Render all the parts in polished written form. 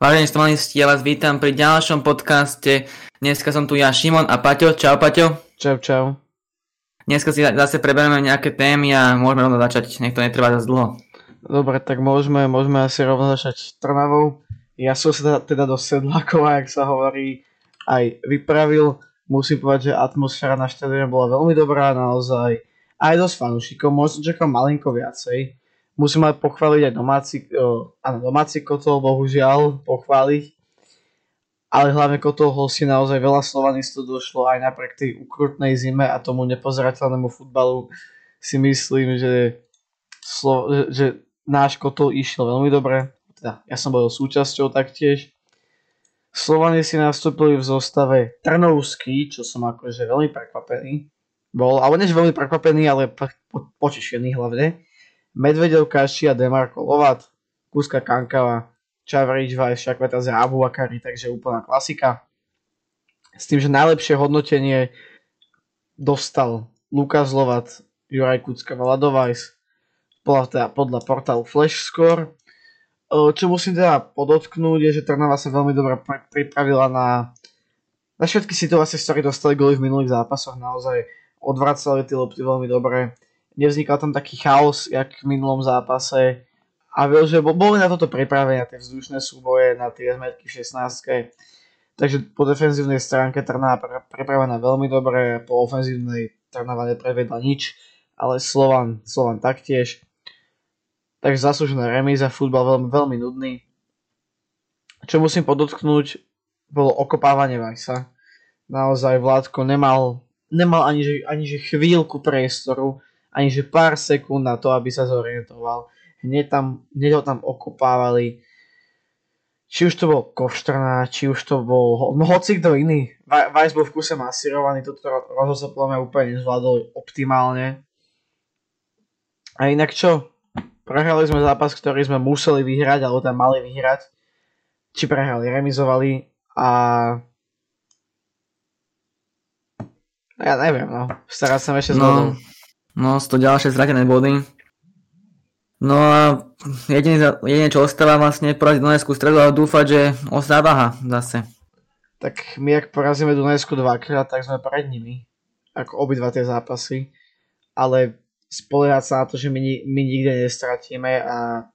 Vážení stranisti, ja vás vítam pri ďalšom podcaste. Dneska som tu ja, Šimon a Paťo. Čau, Paťo. Čau, čau. Dneska si zase preberieme nejaké témy a môžeme rovno začať. Nech to netrvá zase dlho. Dobre, tak môžeme asi rovno začať Trnavou. Ja som sa teda do Sedlákova, jak sa hovorí, aj vypravil. Musím povedať, že atmosféra na štadióne bola veľmi dobrá, naozaj aj dosť fanúšikov. Možno čakal malinko viacej. Musím aj pochváliť aj domáci kotol, bohužiaľ, pochváliť. Ale hlavne kotol hostí naozaj veľa slovanistov došlo aj napriek tej ukrutnej zime a tomu nepozerateľnému futbalu. Si myslím, že náš kotol išiel veľmi dobre. Teda, ja som bol súčasťou taktiež. Slovani si nastúpili v zostave Trnovský, čo som akože veľmi prekvapený. Potešený hlavne. Medvedev, Kaši a Demarko Lovat, Kuska Kankava, Čavrič, Weiss, Čakvetazia Abu Akari, takže úplná klasika. S tým, že najlepšie hodnotenie dostal Lukas Lovat, Juraj Kucka, Vlado Weiss, podľa portálu Flashscore. Čo musím teda podotknúť je, že Trnava sa veľmi dobre pripravila na všetky situácie, z ktorých dostali góly v minulých zápasoch. Naozaj odvracali tie lopty veľmi dobre. Nevznikal tam taký chaos, jak v minulom zápase. A viem, že boli na toto pripravenia, tie vzdušné súboje, na tie zmetky v 16. Takže po defenzívnej stránke Trnava pripravená veľmi dobre, po ofenzívnej Trnava neprevedla nič, ale Slovan taktiež. Takže zaslúžená remíza, futbal veľmi, veľmi nudný. Čo musím podotknúť, bolo okopávanie Weissa. Naozaj Vládko nemal ani chvíľku priestoru, aniže pár sekúnd na to, aby sa zorientoval. Hneď ho tam okopávali. Či už to bol Kovštrná, či už to bol hocikto iný. Weiss bol v kuse masírovaný, toto rozhodne úplne nezvládol optimálne. A inak čo? Prehrali sme zápas, ktorý sme museli vyhrať, alebo tam mali vyhrať. Či prehrali, remizovali ja neviem, starať sa ešte zvodom. No, 100 ďalšie zratené body. No a jedine čo ostáva vlastne poraziť Dunajskú Stredu, ale dúfať, že ostáva zase. Tak my ak porazíme Dunajsku dvakrát, tak sme pred nimi. Ako obidva tie zápasy. Ale spoliehať sa na to, že my nikde nestratíme a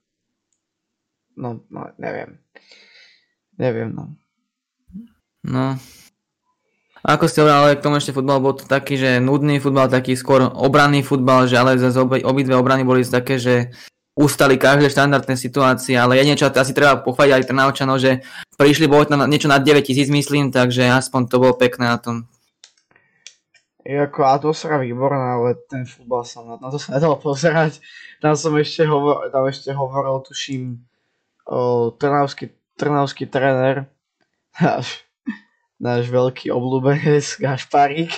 neviem. Neviem. No. Ako ste hovorili, ale k tomu ešte futbal bol to taký, že nudný futbal, taký skôr obranný futbal, že ale zase obidve obrany boli také, že ustali každé štandardné situácie, ale je niečo, asi treba pochváliť aj Trnavčanov, že prišli, bolo tam niečo nad 9000 myslím, takže aspoň to bolo pekné na tom. A to sa výborná, ale ten futbal sa na to sa nedalo pozerať. Tam som ešte hovoril, tuším, trnavský tréner, náš veľký obľúbenec, Gašparík,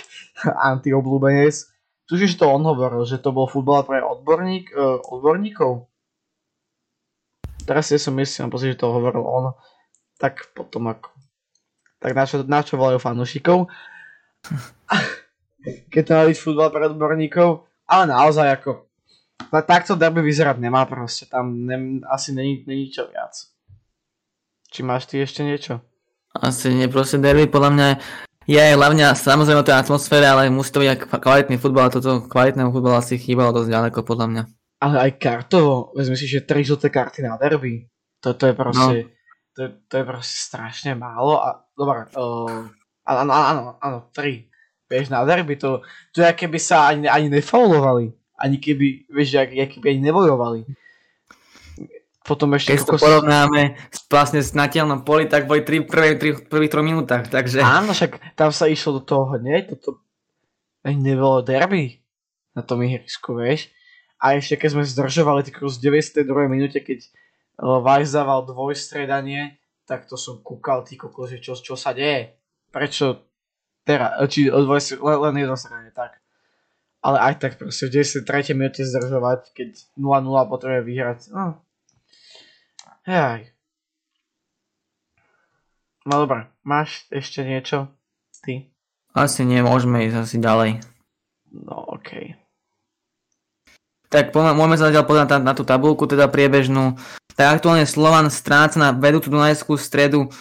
antiobľúbenec. Tužíš, to on hovoril, že to bol futbal pre odborníkov. Teraz nie som myslím, že to hovoril on. Tak potom ako. Tak na čo volajú fanúšikov. Keď to má byť futbal pre odborníkov. Ale naozaj ako. Takto derby vyzerať nemá proste. Tam asi není čo viac. Či máš ty ešte niečo? Asi neproste derby, podľa mňa je aj hlavne samozrejme o tej atmosfére, ale musí to byť aj kvalitný futbal a toto kvalitného futbala si chýbalo dosť ďaleko podľa mňa. Ale aj kartovo, vezmi si, že 3 žlté karty na derby, to je proste no. to je proste strašne málo a dobré, áno, 3, vieš, na derby to je keby sa ani nefaulovali, ani keby, vieš, keby ani nebojovali. Potom ešte keď to porovnáme vlastne na tielnom poli, tak boli prvých 3 minútach, takže... Áno, však tam sa išlo do toho hneď, toto nebolo derby na tom ihrisku, vieš. A ešte keď sme zdržovali z 92. minúte, keď Weiss dával dvojstredanie, tak to som kúkal, že čo sa deje. Prečo teraz, či len jedno stredanie, tak. Ale aj tak proste v 93. minúte zdržovať, keď 0-0 potrebuje vyhrať, no... Hej. No dobré, máš ešte niečo? Ty? Asi nie, môžeme ísť asi ďalej. No okej. Tak môžeme sa zatiaľ pozrieť na tú tabuľku, teda priebežnú. Tak aktuálne Slovan stráca na vedúcu Dunajskú stredu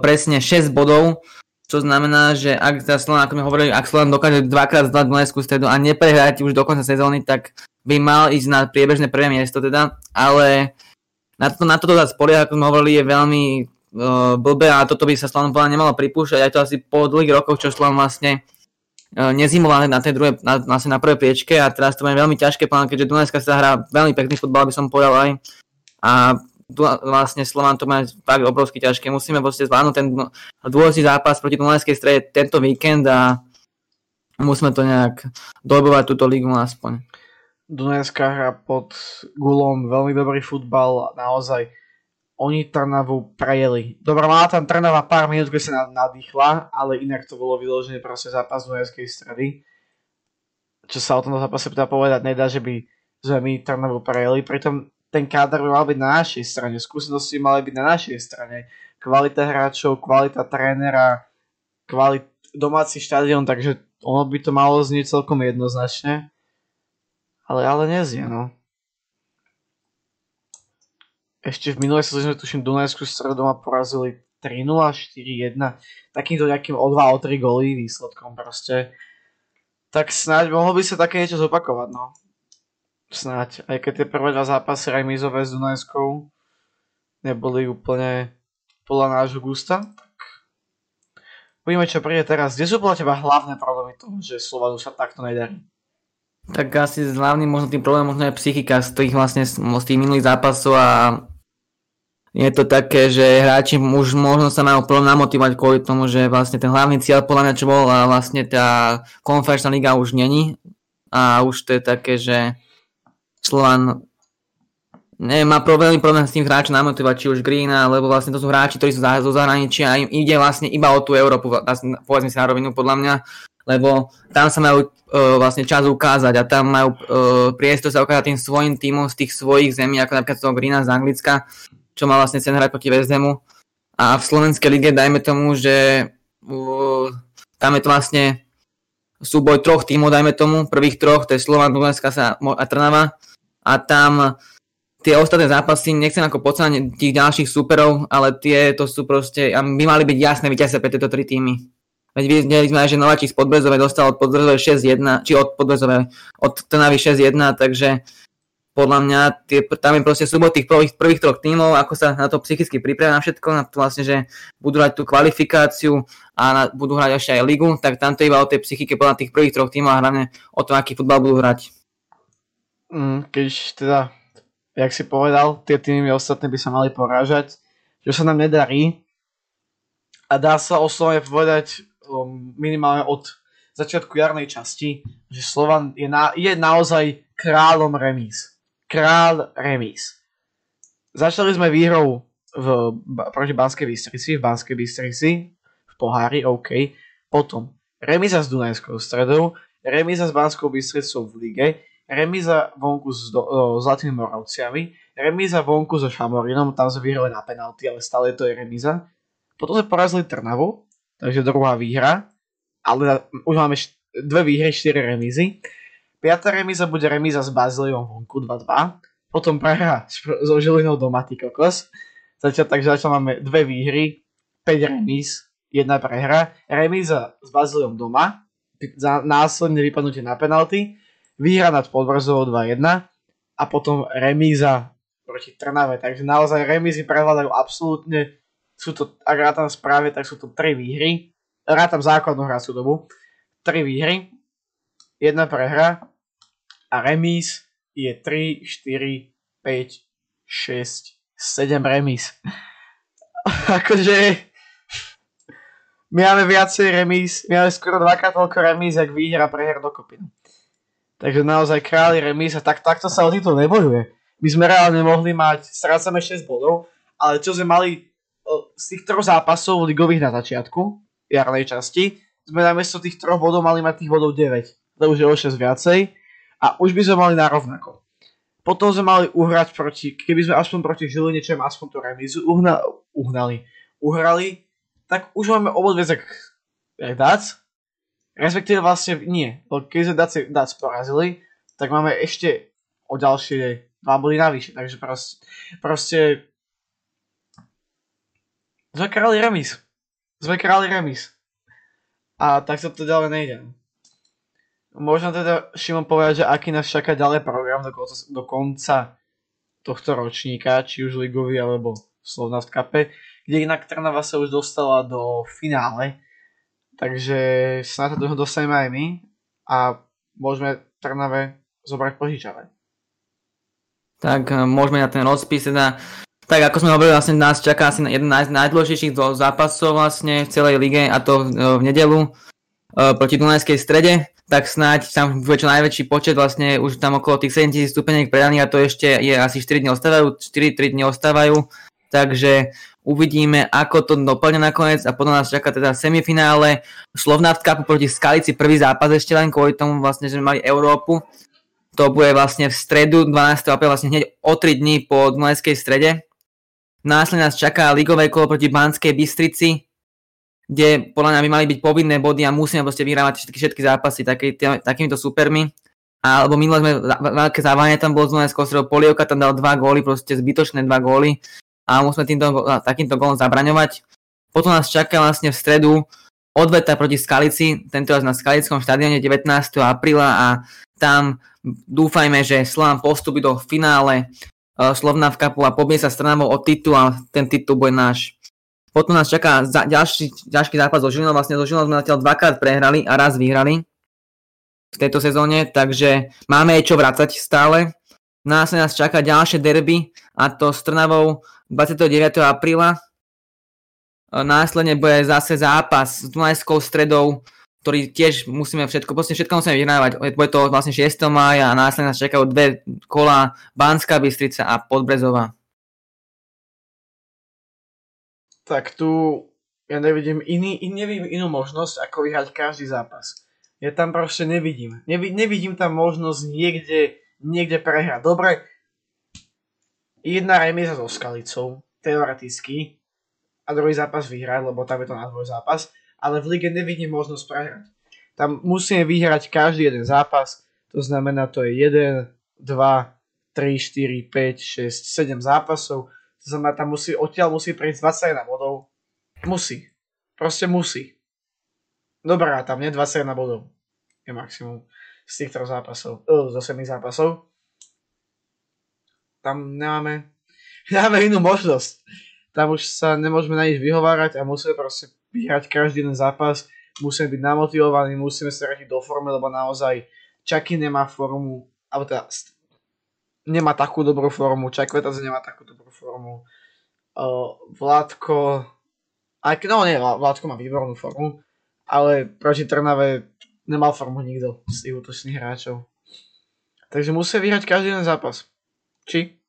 presne 6 bodov, čo znamená, že ak teda Slovan, ako sme hovorili, ak Slovan dokáže dvakrát zdať Dunajskú stredu a neprehrať už do konca sezóny, tak by mal ísť na priebežné prvé miesto teda, ale na toto spoliehanie, ako sme hovorili, je veľmi blbé a toto by sa Slovan podľa nemalo pripúšťať, aj to asi po dlhých rokoch, čo Slovan vlastne nezímované na tej druhej, na prvej priečke a teraz to je veľmi ťažké plán, keďže Duneska sa hrá veľmi pekný futbal, by som povedal aj a vlastne Slovan to má fakt obrovsky ťažké, musíme vlastne zvládnuť ten dôležitý zápas proti Dunajskej strede tento víkend a musíme to nejak dobovať túto ligu aspoň. Duneska hrá pod Gulom veľmi dobrý futbal, naozaj oni Trnavu prejeli. Dobre, mala tam Trnava pár minút, kde sa nadýchla, ale inak to bolo vyložené proste zápas Dunajskej stredy. Čo sa o tomto zápase dá povedať, nedá, že by sme my Trnavu prejeli. Pritom ten káder by mal byť na našej strane, skúsenosti mali byť na našej strane. Kvalita hráčov, kvalita trénera, domáci štadión, takže ono by to malo znieť celkom jednoznačne. Ale neznie, no. Ešte v minulej sezóne tuším Dunajskú stredu porazili 3-0, 4-1. Takýmto nejakým o 2, o 3 góly výsledkom proste. Tak snáď mohlo by sa také niečo zopakovať, no. Snáď. Aj keď tie prvé dva zápasy remízové s Dunajskou neboli úplne podľa nášho gusta. Tak uvidíme, čo príde teraz. Kde sú podľa teba hlavné problémy toho, že Slovanu sa takto nedarí? Tak asi hlavným možno tým problémom je psychika z tých vlastne z tých minulých zápasov a je to také, že hráči už možno sa majú namotivovať kvôli tomu, že vlastne ten hlavný cieľ podľa mňa čo bol a vlastne tá konferenčná liga už není a už to je také, že Slovan má problém s tým hráčom namotivovať, či už Greena, lebo vlastne to sú hráči, ktorí sú zo zahraničia a im ide vlastne iba o tú Európu, povedzme si na rovinu podľa mňa, lebo tam sa majú vlastne čas ukázať a tam majú priestor sa ukázať tým svojim tímom z tých svojich zemí, ako napríklad toho Greena z Anglicka, čo má vlastne sen hrať proti West Hamu. A v slovenskej lige dajme tomu, že tam je to vlastne súboj troch tímov, dajme tomu, prvých troch, to je Slovan, Dunajská a Trnava. A tam tie ostatné zápasy, nechcem ako podceňovať tých ďalších súperov, ale tieto sú proste, by mali byť jasné víťazia pre tieto tri tímy. Veď videli sme aj, že Nováčik z Podbrezovej dostal od Podbrezovej 6-1, či od Podbrezovej, od Trnavy 6-1, takže podľa mňa tam je proste súboj tých prvých troch tímov, ako sa na to psychicky pripravia na všetko, na to vlastne, že budú hrať tú kvalifikáciu a budú hrať ešte aj ligu, tak tam to iba o tej psychike podľa tých prvých troch tímov a hlavne o tom, aký futbal budú hrať. Keď teda, jak si povedal, tie tímy ostatné by sa mali porážať, čo sa nám nedarí a dá sa oslovene povedať minimálne od začiatku jarnej časti, že Slovan je naozaj kráľom remíz. Kráľ remíz. Začali sme výhrou proti v Banskej Bystrici, v pohári, OK. Potom remíza s Dunajskou stredou, remíza s Banskou Bystricou v lige, remíza vonku s Zlatými Moravciami, remíza vonku so Šamorínom, tam sme vyhrali na penalty, ale stále to je remíza. Potom sme porazili Trnavu, takže druhá výhra, ale už máme dve výhry, 4 remízy. Piatá remíza bude remíza s Bazíliom vonku 2-2, potom prehra so Žilinou doma, ty kokos. Takže máme dve výhry, 5 remíz, 1 prehra, remíza s Bazíliom doma, následne vypadnutie na penalty, výhra nad Podbrezovou 2-1 a potom remíza proti Trnave. Takže naozaj remízy prevládajú absolútne. Sú to, ak rátam správne, tak sú to 3 výhry. Rátam základnú hráciu dobu. 3 výhry, 1 prehra a remíz je 3, 4, 5, 6, 7 remíz. Akože my máme viacej remíz, my máme skoro 2-krát toľko remíz, jak výhra preher dokopy. Takže naozaj králi remíz a takto sa o titul nebojuje. My sme reálne mohli mať, strácame 6 bodov, ale čo sme mali z tých troch zápasov ligových na začiatku jarnej časti sme namiesto tých troch bodov mali mať tých bodov 9, to už je o 6 viacej a už by sme mali narovnako. Potom sme mali uhrať keby sme aspoň proti Žiline, čo im aspoň tú remízu uhrali, tak už máme obodve jak Dác, respektíve vlastne nie, keď sme Dác porazili, tak máme ešte o ďalšie dva boli navyše, takže proste sme králi remis a tak sa to ďalej nejde. Možno teda Šimon povedať, že aký nás čaká ďalej program do konca tohto ročníka, či už ligový alebo v Slovnaft Cupe, kde inak Trnava sa už dostala do finále, takže snáď sa toho dostaneme aj my a môžeme Trnave zobrať požičave. Tak môžeme na ten rozpis teda. Tak ako sme hovorili, vlastne nás čaká asi jeden z najdôležitejších zápasov vlastne v celej lige, a to v nedeľu proti Dunajskej Strede. Tak snáď tam bude čo najväčší počet, vlastne už tam okolo tých 7000 stupeniek predaných, a to ešte je asi 4-3 dni ostávajú. Takže uvidíme, ako to dopadne nakoniec, a potom nás čaká teda semifinále Slovnaft Cupu proti Skalici, prvý zápas ešte len kvôli tomu vlastne, že mali Európu. To bude vlastne v stredu 12. apríla, vlastne hneď o 3 dní po Dunajskej Strede. Následne nás čaká ligové kolo proti Banskej Bystrici, kde podľa mňa by mali byť povinné body a musíme proste vyhrávať všetky zápasy takýmito supermi. Alebo minule sme veľké závanie tam bolo z Dunajskou Stredou, Polievka tam dal 2 góly, proste zbytočné 2 góly, a musíme takýmto gólom zabraňovať. Potom nás čaká vlastne v stredu odveta proti Skalici, tentoraz na Skalickom štadióne 19. apríla, a tam dúfajme, že Slovan postupí do finále Slovnaft Cupu a pobije sa s Trnavou o titul, a ten titul bude náš. Potom nás čaká ďalší zápas so Žilinou. Vlastne so Žilinou sme zatiaľ 2-krát prehrali a raz vyhrali v tejto sezóne, takže máme aj čo vracať stále. Následne nás čaká ďalšie derby, a to s Trnavou 29. apríla. Následne bude zase zápas s Dunajskou Stredou, ktorý tiež musíme všetko musíme vyhrávať. Bude to vlastne 6. mája, a následne nás čakajú 2 kolá Banská Bystrica a Podbrezová. Tak tu ja nevidím inú možnosť, ako vyhrať každý zápas. Ja tam proste nevidím. Nevidím tam možnosť niekde prehrať. Dobre, jedna remíza so Skalicou, teoreticky, a druhý zápas vyhrať, lebo tam je to na dvojzápas. Ale v lige nevidím možnosť prehrať. Tam musíme vyhrať každý jeden zápas, to znamená, to je 1, 2, 3, 4, 5, 6, 7 zápasov, to znamená, tam odtiaľ musí prísť 21 bodov. Proste musí. Dobre, tam nie 21 bodov je maximum z týchto zápasov, zo 7 zápasov. Tam nemáme inú možnosť. Tam už sa nemôžeme na nič vyhovárať a musíme proste vyhrať každý jeden zápas, musíme byť namotivovaní, musíme sa vrátiť do formy, lebo naozaj Čaky nemá formu, alebo teda nemá takú dobrú formu, Čakvetazia nemá takú dobrú formu, Vládko, Vládko má výbornú formu, ale proti Trnave nemal formu nikto z tých útočných hráčov. Takže musíme vyhrať každý jeden zápas. Či?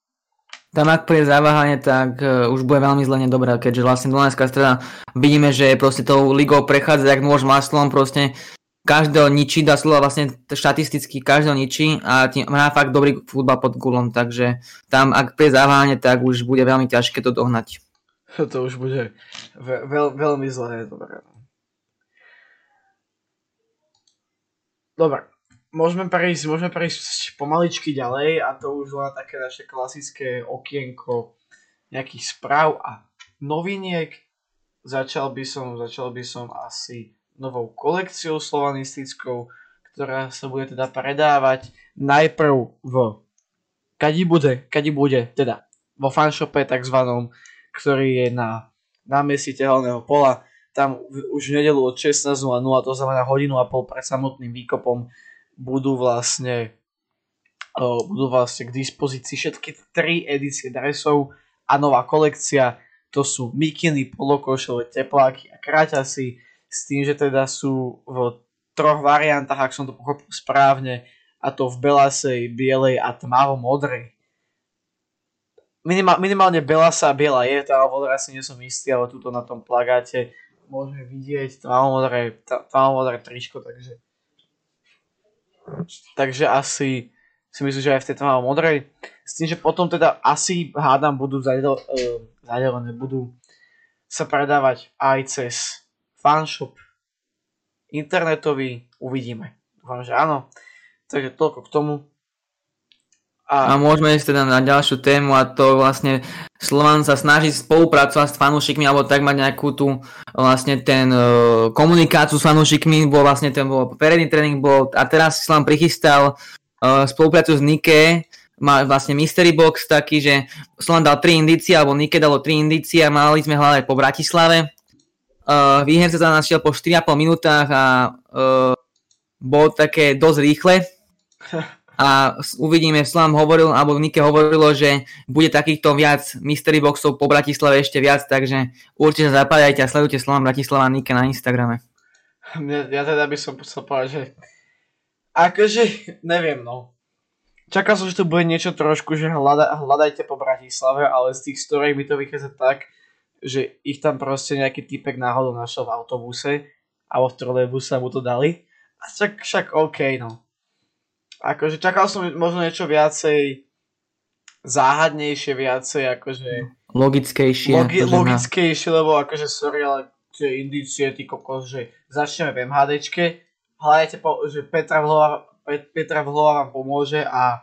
Tam ak príde zaváhanie, tak už bude veľmi zle nedobrá, keďže vlastne Dunajská Streda vidíme, že proste tou ligou prechádza jak nôž maslom, proste každého ničí, dá slova vlastne štatisticky každého ničí, a tým hrá fakt dobrý futbal pod gulom, takže tam ak príde zaváhanie, tak už bude veľmi ťažké to dohnať. To už bude veľmi zle nedobrá. Dobre, Môžeme prejsť pomaličky ďalej, a to už len také naše klasické okienko nejakých správ a noviniek. Začal by som asi novou kolekciou slovanistickou, ktorá sa bude teda predávať najprv kadi bude teda vo fanshope takzvanom, ktorý je na námestí Tehelného pola. Tam už v nedeľu od 16:00, to znamená 1,5 hodiny pred samotným výkopom, budú vlastne k dispozícii všetky 3 edície dresov a nová kolekcia. To sú mikiny, polokošele, tepláky a kraťasy, s tým, že teda sú v 3 variantách, ak som to pochopil správne, a to v belasej, bielej a tmavo-modrej. Minimálne belasa biela je, tá modrá si nie som istý, ale tuto na tom plagáte môžeme vidieť tmavo-modré tričko, Takže asi si myslím, že aj v tej tmavo modrej. S tým, že potom teda asi hádam budú zadelené, budú sa predávať aj cez fanshop internetový, uvidíme. Dúfam, že áno. Takže toľko k tomu. A môžeme ísť teda na ďalšiu tému, a to vlastne Slovan sa snaží spolupracovať s fanúšikmi, alebo tak mať nejakú tú vlastne ten komunikáciu s fanúšikmi, bol vlastne ten peredný tréning bol, a teraz Slovan prichystal spoluprácu s Nike, má vlastne mystery box taký, že Slovan dal 3 indície, alebo Nike dalo 3 indície a mali sme hľadať po Bratislave. Výherca sa našiel po 4,5 minútach a bol také dosť rýchle. A uvidíme, Slam hovoril, alebo Nike hovorilo, že bude takýchto viac mystery boxov po Bratislave ešte viac, takže určite zapadajte a sledujte Slam Bratislava Nike na Instagrame. Ja teda by som chcel povedať, že akože, neviem no. Čakal som, že to bude niečo trošku, že hľadajte po Bratislave, ale z tých story mi to vychádza tak, že ich tam proste nejaký týpek náhodou našiel v autobuse alebo v trolejbuse a mu to dali. A však OK no. Akože čakal som možno niečo viacej záhadnejšie, viacej akože... Logickejšie, lebo akože sorry, ale tie indície, ty kokos, že začneme v MHDčke, hľadajte, že Petra Vlhová vám pomôže a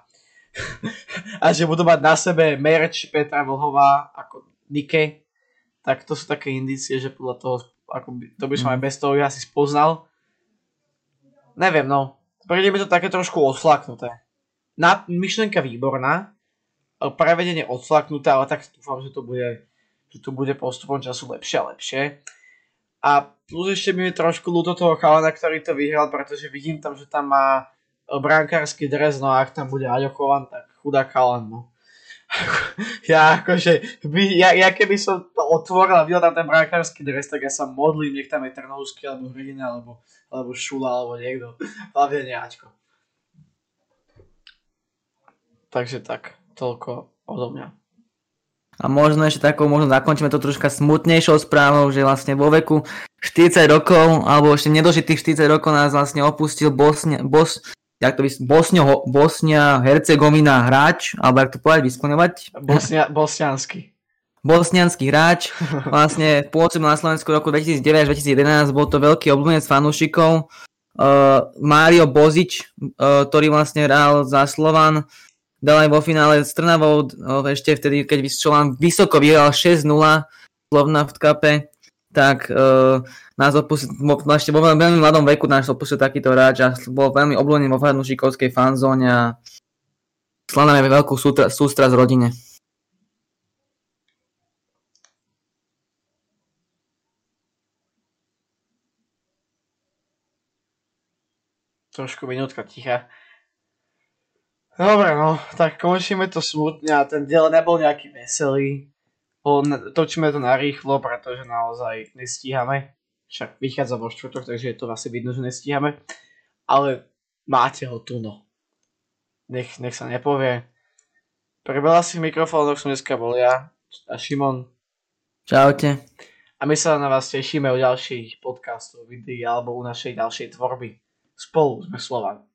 že budú mať na sebe merch Petra Vlhová ako Nike, tak to sú také indície, že podľa toho, ako to by som aj bez toho asi spoznal. Neviem, no. Príde mi to také trošku odflaknuté. Myšlenka výborná, prevedenie odflaknuté, ale tak dúfam, že to bude postupom času lepšie a lepšie. A plus ešte mi je trošku ľúto toho chalana, ktorý to vyhral, pretože vidím tam, že tam má brankársky dres, no a ak tam bude Aďo Kovan, tak chudák chalan, no. Ja keby som to otvoril a videl tam ten brankársky dres, tak ja sa modlím, nech tam je Trnovský, alebo Hryňa, alebo Šula, alebo niekto. Hlavne Nehačko. Takže tak, toľko odo mňa. A možno ešte takou, zakončíme to troška smutnejšou správou, že vlastne vo veku 40 rokov, alebo ešte nedožitých 40 rokov nás vlastne opustil Bosnia Hercegovina hráč, alebo jak to povedať, vyskloňovať? Bosniansky hráč, vlastne pôsobil na Slovensku roku 2009-2011, bol to veľký obľúbenec fanúšikov. Mário Bozič, ktorý vlastne hral za Slovan, dal aj vo finále s Trnavou, ešte vtedy, keď Slovan vysoko vyhral 6-0 v Slovnaft Cupe, tak nás opustil, ešte vo veľmi mladom veku nás opustil takýto hráč a bol veľmi obľúbený vo fanúšikovskej fanzóne a slávime veľkú sústrasť rodine. Trošku minútka ticha. Dobre, no, tak končíme to smutne a ten diel nebol nejaký veselý. Točíme to narýchlo, pretože naozaj nestíhame. Však vychádza vo štvrtok, takže je to asi vidno, že nestíhame. Ale máte ho tu, no. Nech sa nepovie. Pre veľasých mikrofónoch som dneska bol ja a Šimon. Čaute. A my sa na vás tešíme u ďalších podcastov, videí alebo u našej ďalšej tvorby. Spolu sme Slovan.